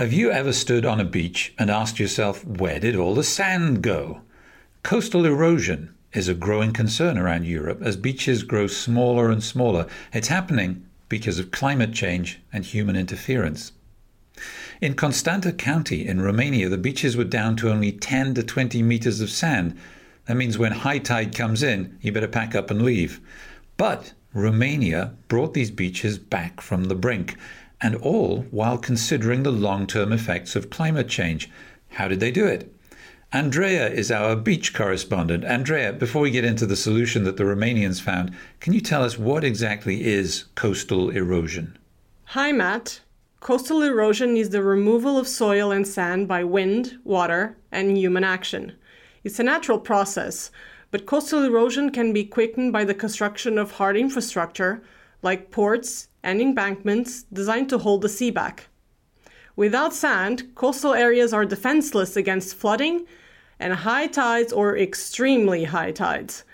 Have you ever stood on a beach and asked yourself, where did all the sand go? Coastal erosion is a growing concern around Europe as beaches grow smaller and smaller. It's happening because of climate change and human interference. In Constanța County in Romania, the beaches were down to only 10 to 20 meters of sand. That means when high tide comes in, you better pack up and leave. But Romania brought these beaches back from the brink, and all while considering the long-term effects of climate change. How did they do it? Andrea is our beach correspondent. Andrea, before we get into the solution that the Romanians found, can you tell us what exactly is coastal erosion? Hi, Matt. Coastal erosion is the removal of soil and sand by wind, water, and human action. It's a natural process, but coastal erosion can be quickened by the construction of hard infrastructure, like ports and embankments designed to hold the sea back. Without sand, coastal areas are defenseless against flooding and high tides or extremely high tides.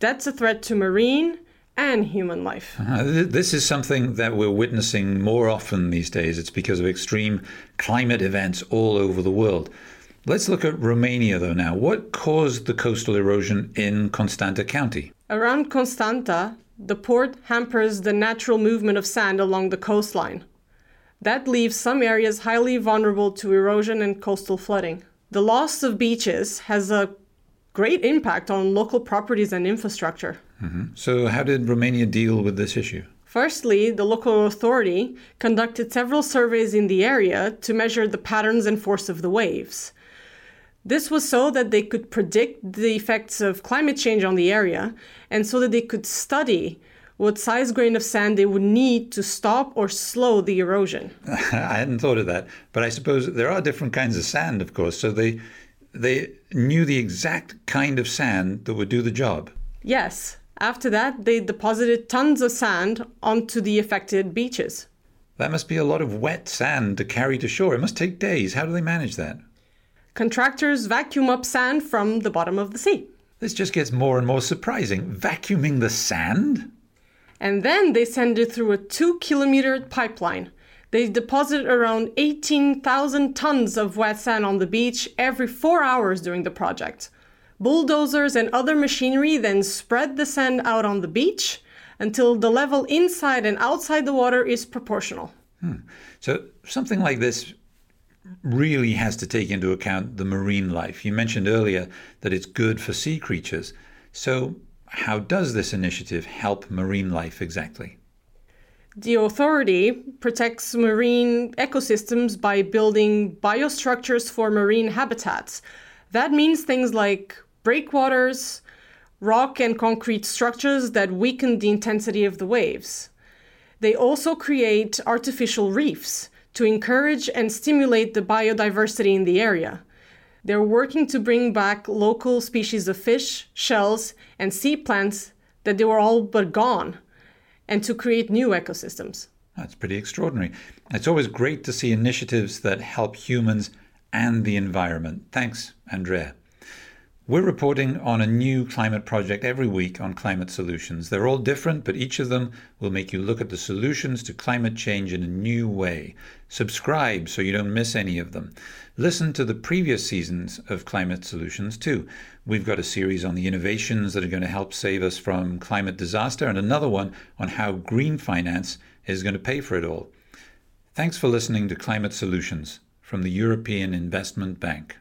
That's a threat to marine and human life. This is something that we're witnessing more often these days. It's because of extreme climate events all over the world. Let's look at Romania, though, now. What caused the coastal erosion in Constanța County? Around Constanța, the port hampers the natural movement of sand along the coastline. That leaves some areas highly vulnerable to erosion and coastal flooding. The loss of beaches has a great impact on local properties and infrastructure. Mm-hmm. So how did Romania deal with this issue? Firstly, the local authority conducted several surveys in the area to measure the patterns and force of the waves. This was so that they could predict the effects of climate change on the area, and so that they could study what size grain of sand they would need to stop or slow the erosion. I hadn't thought of that, but I suppose there are different kinds of sand, of course, so they knew the exact kind of sand that would do the job. Yes. After that, they deposited tons of sand onto the affected beaches. That must be a lot of wet sand to carry to shore. It must take days. How do they manage that? Contractors vacuum up sand from the bottom of the sea. This just gets more and more surprising. Vacuuming the sand? And then they send it through a 2-kilometer pipeline. They deposit around 18,000 tons of wet sand on the beach every 4 hours during the project. Bulldozers and other machinery then spread the sand out on the beach until the level inside and outside the water is proportional. So something like this really has to take into account the marine life. You mentioned earlier that it's good for sea creatures. So how does this initiative help marine life exactly? The authority protects marine ecosystems by building biostructures for marine habitats. That means things like breakwaters, rock and concrete structures that weaken the intensity of the waves. They also create artificial reefs to encourage and stimulate the biodiversity in the area. They're working to bring back local species of fish, shells, and sea plants that they were all but gone, and to create new ecosystems. That's pretty extraordinary. It's always great to see initiatives that help humans and the environment. Thanks, Andrea. We're reporting on a new climate project every week on Climate Solutions. They're all different, but each of them will make you look at the solutions to climate change in a new way. Subscribe so you don't miss any of them. Listen to the previous seasons of Climate Solutions too. We've got a series on the innovations that are going to help save us from climate disaster, and another one on how green finance is going to pay for it all. Thanks for listening to Climate Solutions from the European Investment Bank.